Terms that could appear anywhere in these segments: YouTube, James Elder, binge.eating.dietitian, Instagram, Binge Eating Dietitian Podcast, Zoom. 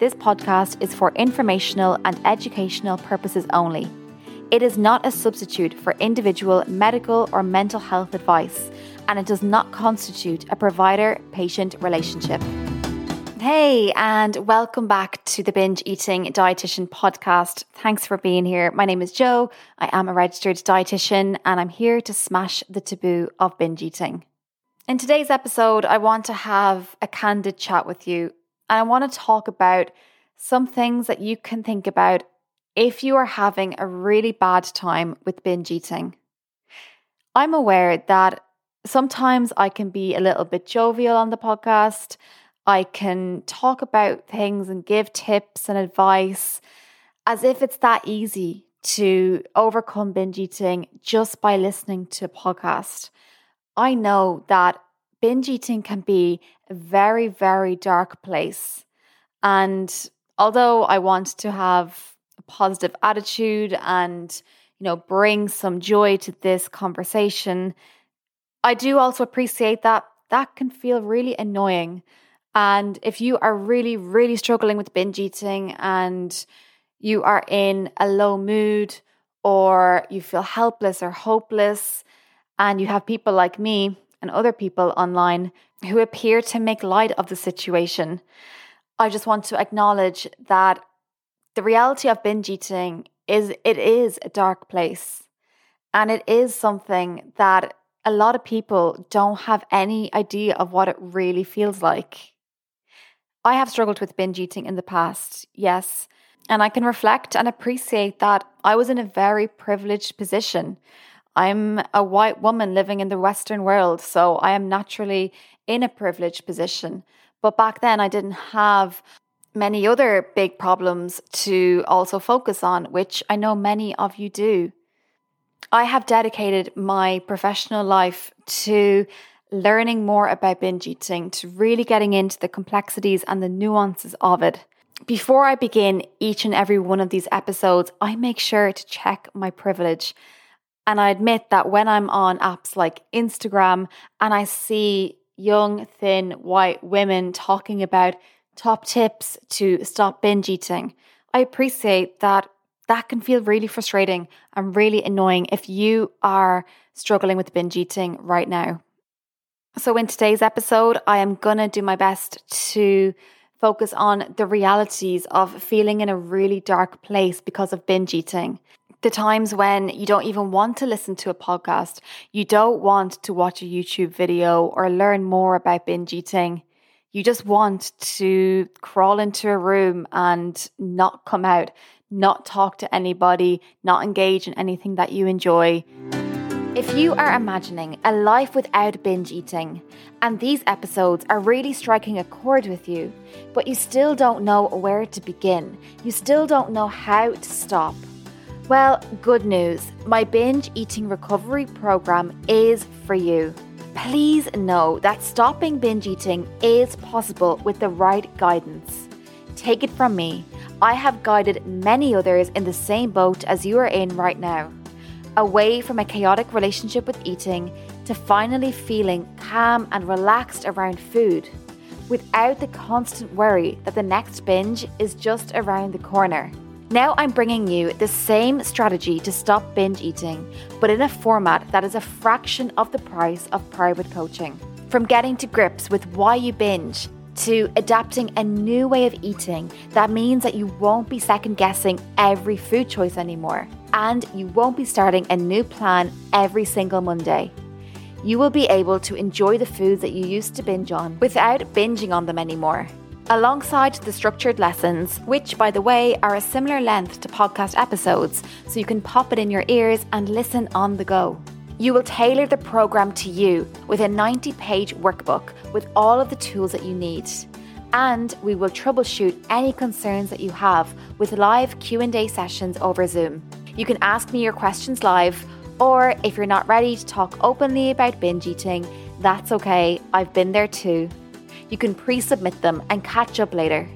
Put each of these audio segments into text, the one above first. This podcast is for informational and educational purposes only. It is not a substitute for individual medical or mental health advice, and it does not constitute a provider-patient relationship. Hey, and welcome back to the Binge Eating Dietitian Podcast. Thanks for being here. My name is Jo. I am a registered dietitian, and I'm here to smash the taboo of binge eating. In today's episode, I want to have a candid chat with you. And I want to talk about some things that you can think about if you are having a really bad time with binge eating. I'm aware that sometimes I can be a little bit jovial on the podcast. I can talk about things and give tips and advice as if it's that easy to overcome binge eating just by listening to a podcast. I know that binge eating can be a very, very dark place. And although I want to have a positive attitude and, bring some joy to this conversation, I do also appreciate that that can feel really annoying. And if you are really, really struggling with binge eating and you are in a low mood or you feel helpless or hopeless, and you have people like me and other people online who appear to make light of the situation, I just want to acknowledge that the reality of binge eating is a dark place. And it is something that a lot of people don't have any idea of what it really feels like. I have struggled with binge eating in the past, yes. And I can reflect and appreciate that I was in a very privileged position. I'm a white woman living in the Western world, so I am naturally in a privileged position. But back then, I didn't have many other big problems to also focus on, which I know many of you do. I have dedicated my professional life to learning more about binge eating, to really getting into the complexities and the nuances of it. Before I begin each and every one of these episodes, I make sure to check my privilege. And I admit that when I'm on apps like Instagram and I see young, thin, white women talking about top tips to stop binge eating, I appreciate that that can feel really frustrating and really annoying if you are struggling with binge eating right now. So in today's episode, I am going to do my best to focus on the realities of feeling in a really dark place because of binge eating. The times when you don't even want to listen to a podcast, you don't want to watch a YouTube video or learn more about binge eating. You just want to crawl into a room and not come out, not talk to anybody, not engage in anything that you enjoy. If you are imagining a life without binge eating, and these episodes are really striking a chord with you, but you still don't know where to begin, you still don't know how to stop. Well, good news, my binge eating recovery program is for you. Please know that stopping binge eating is possible with the right guidance. Take it from me, I have guided many others in the same boat as you are in right now, away from a chaotic relationship with eating to finally feeling calm and relaxed around food, without the constant worry that the next binge is just around the corner. Now I'm bringing you the same strategy to stop binge eating, but in a format that is a fraction of the price of private coaching. From getting to grips with why you binge, to adapting a new way of eating that means that you won't be second guessing every food choice anymore, and you won't be starting a new plan every single Monday. You will be able to enjoy the foods that you used to binge on without binging on them anymore. Alongside the structured lessons, which, by the way, are a similar length to podcast episodes, so you can pop it in your ears and listen on the go. You will tailor the program to you with a 90-page workbook with all of the tools that you need. And we will troubleshoot any concerns that you have with live Q&A sessions over Zoom. You can ask me your questions live, or if you're not ready to talk openly about binge eating, that's okay, I've been there too. You can pre-submit them and catch up later.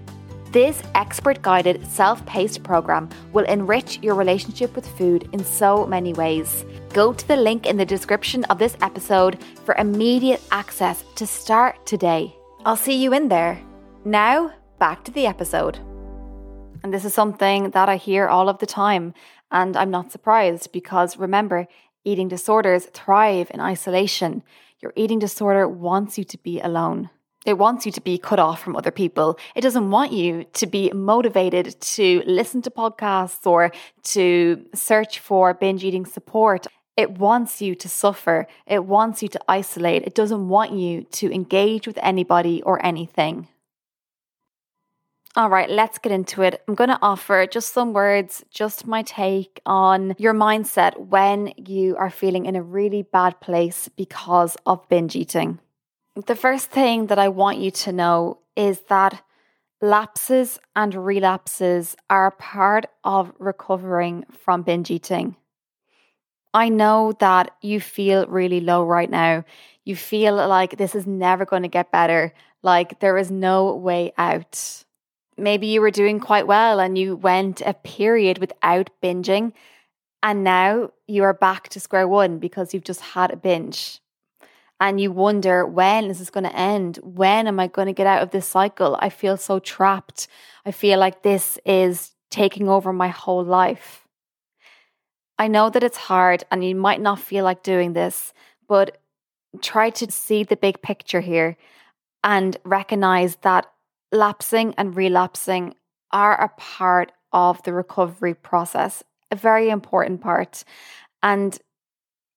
This expert-guided, self-paced program will enrich your relationship with food in so many ways. Go to the link in the description of this episode for immediate access to start today. I'll see you in there. Now, back to the episode. And this is something that I hear all of the time, and I'm not surprised because remember, eating disorders thrive in isolation. Your eating disorder wants you to be alone. It wants you to be cut off from other people. It doesn't want you to be motivated to listen to podcasts or to search for binge eating support. It wants you to suffer. It wants you to isolate. It doesn't want you to engage with anybody or anything. All right, let's get into it. I'm going to offer just some words, just my take on your mindset when you are feeling in a really bad place because of binge eating. The first thing that I want you to know is that lapses and relapses are a part of recovering from binge eating. I know that you feel really low right now. You feel like this is never going to get better, like there is no way out. Maybe you were doing quite well and you went a period without binging, and now you are back to square one because you've just had a binge. And you wonder, when is this going to end? When am I going to get out of this cycle? I feel so trapped. I feel like this is taking over my whole life. I know that it's hard and you might not feel like doing this, but try to see the big picture here and recognize that lapsing and relapsing are a part of the recovery process, a very important part. And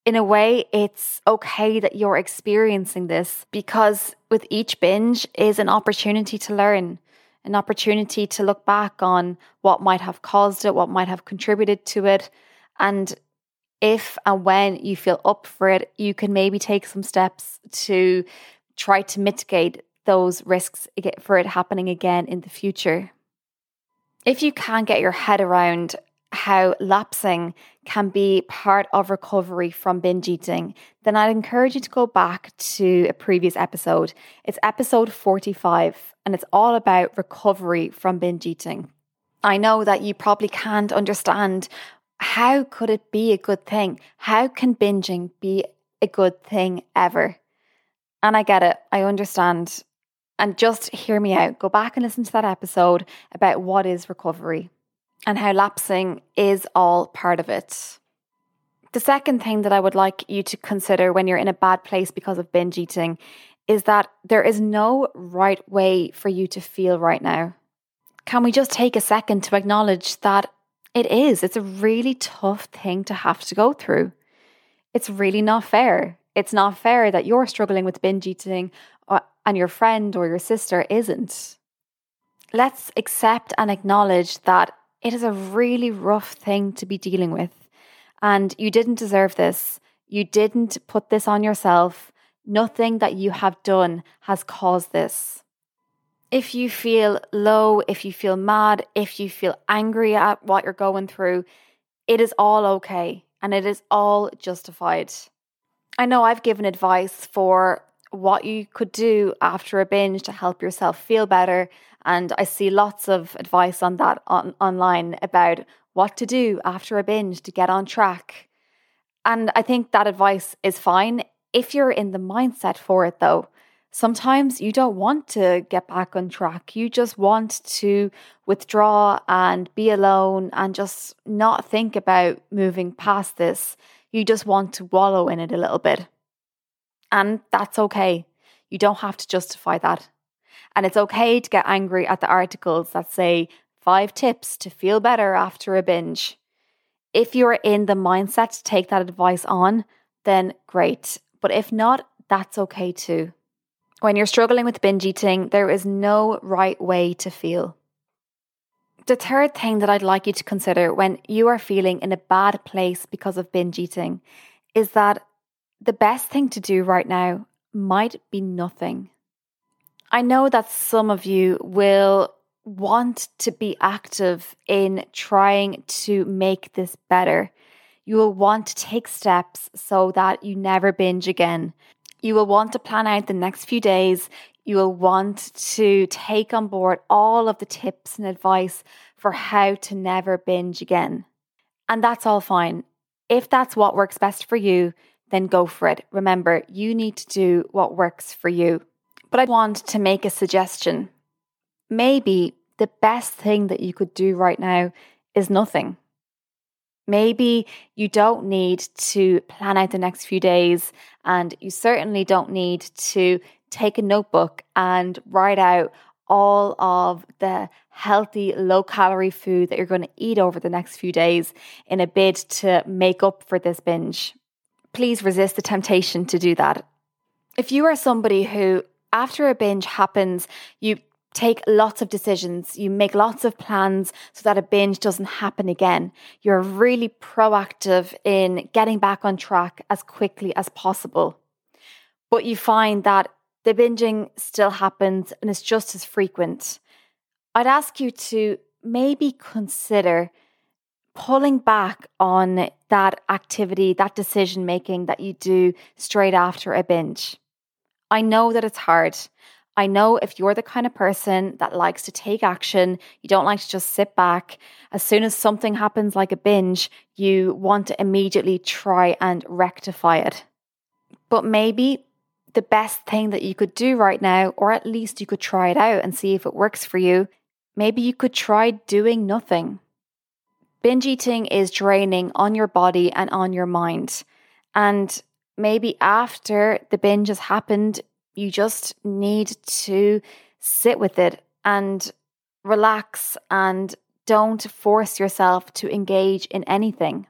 in a way, it's okay that you're experiencing this, because with each binge is an opportunity to learn, an opportunity to look back on what might have caused it, what might have contributed to it. And if and when you feel up for it, you can maybe take some steps to try to mitigate those risks for it happening again in the future. If you can get your head around how lapsing can be part of recovery from binge eating, then I'd encourage you to go back to a previous episode. It's episode 45, and it's all about recovery from binge eating. I know that you probably can't understand, how could it be a good thing? How can binging be a good thing ever? And I get it. I understand. And just hear me out. Go back and listen to that episode about what is recovery and how lapsing is all part of it. The second thing that I would like you to consider when you're in a bad place because of binge eating is that there is no right way for you to feel right now. Can we just take a second to acknowledge that it's a really tough thing to have to go through. It's really not fair. It's not fair that you're struggling with binge eating and your friend or your sister isn't. Let's accept and acknowledge that it is a really rough thing to be dealing with, and you didn't deserve this. You didn't put this on yourself. Nothing that you have done has caused this. If you feel low, if you feel mad, if you feel angry at what you're going through, it is all okay and it is all justified. I know I've given advice for what you could do after a binge to help yourself feel better. And I see lots of advice on that online about what to do after a binge to get on track. And I think that advice is fine if you're in the mindset for it, though. Sometimes you don't want to get back on track. You just want to withdraw and be alone and just not think about moving past this. You just want to wallow in it a little bit. And that's okay. You don't have to justify that. And it's okay to get angry at the articles that say 5 tips to feel better after a binge. If you're in the mindset to take that advice on, then great. But if not, that's okay too. When you're struggling with binge eating, there is no right way to feel. The third thing that I'd like you to consider when you are feeling in a bad place because of binge eating is that the best thing to do right now might be nothing. I know that some of you will want to be active in trying to make this better. You will want to take steps so that you never binge again. You will want to plan out the next few days. You will want to take on board all of the tips and advice for how to never binge again. And that's all fine. If that's what works best for you, then go for it. Remember, you need to do what works for you. But I want to make a suggestion. Maybe the best thing that you could do right now is nothing. Maybe you don't need to plan out the next few days, and you certainly don't need to take a notebook and write out all of the healthy, low-calorie food that you're going to eat over the next few days in a bid to make up for this binge. Please resist the temptation to do that. If you are somebody who, after a binge happens, you take lots of decisions, you make lots of plans so that a binge doesn't happen again. You're really proactive in getting back on track as quickly as possible. But you find that the binging still happens and it's just as frequent. I'd ask you to maybe consider pulling back on that activity, that decision making that you do straight after a binge. I know that it's hard. I know if you're the kind of person that likes to take action, you don't like to just sit back. As soon as something happens like a binge, you want to immediately try and rectify it. But maybe the best thing that you could do right now, or at least you could try it out and see if it works for you, maybe you could try doing nothing. Binge eating is draining on your body and on your mind. And maybe after the binge has happened, you just need to sit with it and relax and don't force yourself to engage in anything.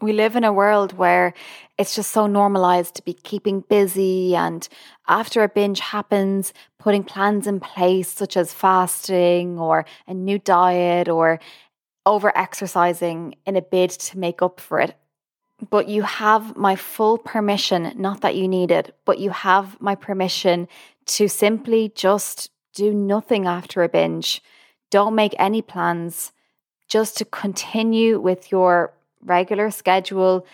We live in a world where it's just so normalized to be keeping busy, and after a binge happens, putting plans in place such as fasting or a new diet or over-exercising in a bid to make up for it. But you have my full permission, not that you need it, but you have my permission to simply just do nothing after a binge. Don't make any plans, just to continue with your regular schedule.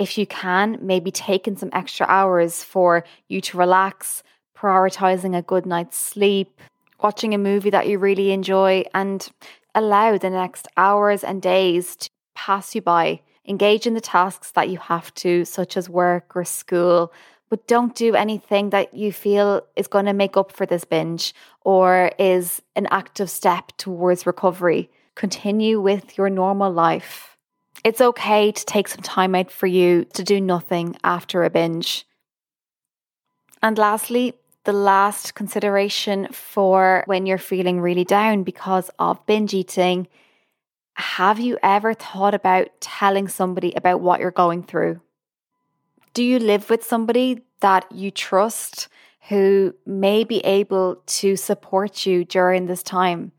If you can, maybe taking some extra hours for you to relax, prioritizing a good night's sleep, watching a movie that you really enjoy, and allow the next hours and days to pass you by. Engage in the tasks that you have to, such as work or school, but don't do anything that you feel is going to make up for this binge or is an active step towards recovery. Continue with your normal life. It's okay to take some time out for you to do nothing after a binge. And lastly, the last consideration for when you're feeling really down because of binge eating: have you ever thought about telling somebody about what you're going through? Do you live with somebody that you trust who may be able to support you during this time?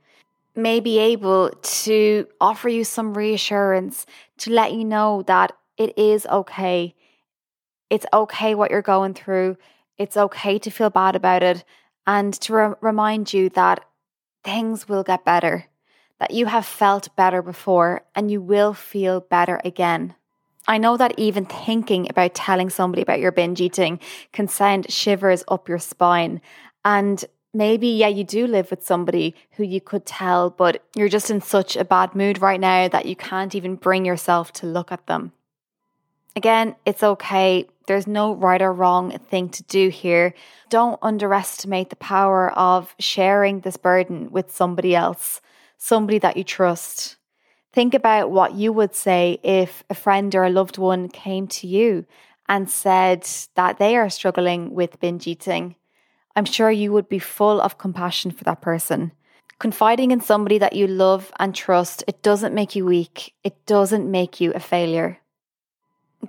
May be able to offer you some reassurance, to let you know that it is okay. It's okay what you're going through. It's okay to feel bad about it, and to remind you that things will get better, that you have felt better before and you will feel better again. I know that even thinking about telling somebody about your binge eating can send shivers up your spine. And maybe, yeah, you do live with somebody who you could tell, but you're just in such a bad mood right now that you can't even bring yourself to look at them. Again, it's okay. There's no right or wrong thing to do here. Don't underestimate the power of sharing this burden with somebody else, somebody that you trust. Think about what you would say if a friend or a loved one came to you and said that they are struggling with binge eating. I'm sure you would be full of compassion for that person. Confiding in somebody that you love and trust, it doesn't make you weak. It doesn't make you a failure.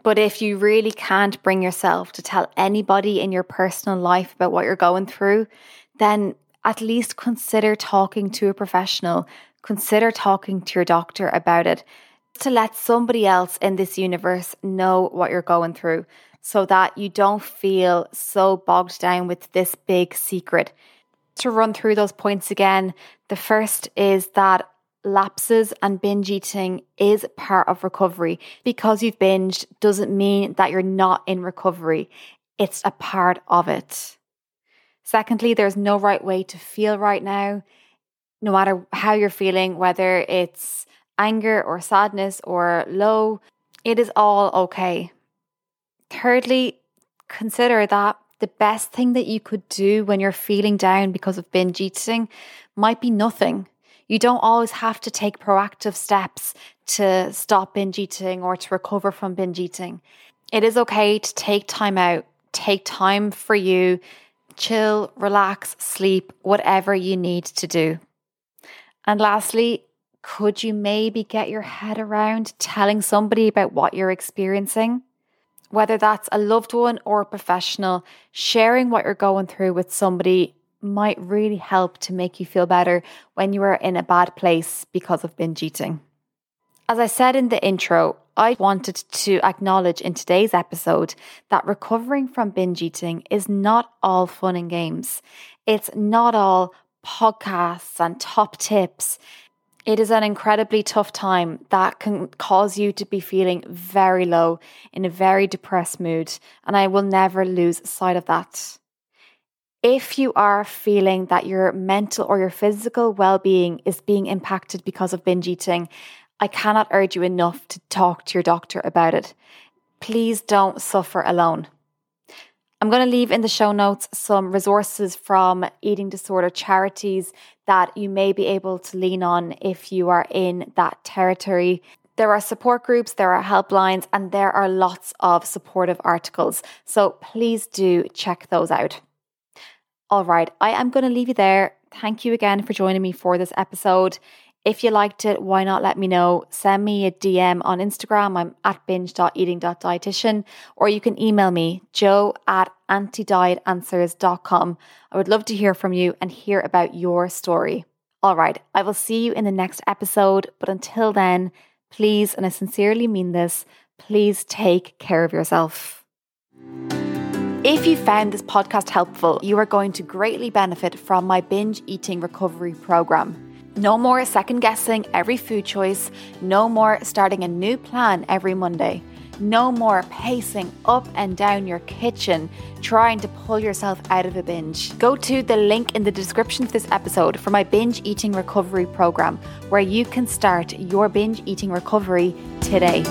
But if you really can't bring yourself to tell anybody in your personal life about what you're going through, then at least consider talking to a professional. Consider talking to your doctor about it, to let somebody else in this universe know what you're going through so that you don't feel so bogged down with this big secret. To run through those points again, the first is that lapses and binge eating is part of recovery. Because you've binged doesn't mean that you're not in recovery. It's a part of it. Secondly, there's no right way to feel right now. No matter how you're feeling, whether it's anger or sadness or low, it is all okay. Thirdly, consider that the best thing that you could do when you're feeling down because of binge eating might be nothing. You don't always have to take proactive steps to stop binge eating or to recover from binge eating. It is okay to take time out, take time for you, chill, relax, sleep, whatever you need to do. And lastly, could you maybe get your head around telling somebody about what you're experiencing? Whether that's a loved one or a professional, sharing what you're going through with somebody might really help to make you feel better when you are in a bad place because of binge eating. As I said in the intro, I wanted to acknowledge in today's episode that recovering from binge eating is not all fun and games. It's not all podcasts and top tips. It is an incredibly tough time that can cause you to be feeling very low, in a very depressed mood, and I will never lose sight of that. If you are feeling that your mental or your physical well-being is being impacted because of binge eating, I cannot urge you enough to talk to your doctor about it. Please don't suffer alone. I'm going to leave in the show notes some resources from eating disorder charities that you may be able to lean on if you are in that territory. There are support groups, there are helplines, and there are lots of supportive articles. So please do check those out. All right, I am going to leave you there. Thank you again for joining me for this episode. If you liked it, why not let me know? Send me a DM on Instagram. I'm at binge.eating.dietitian, or you can email me, joe@antidietanswers.com. I would love to hear from you and hear about your story. All right, I will see you in the next episode. But until then, please, and I sincerely mean this, please take care of yourself. If you found this podcast helpful, you are going to greatly benefit from my binge eating recovery program. No more second guessing every food choice. No more starting a new plan every Monday. No more pacing up and down your kitchen trying to pull yourself out of a binge. Go to the link in the description of this episode for my binge eating recovery program, where you can start your binge eating recovery today.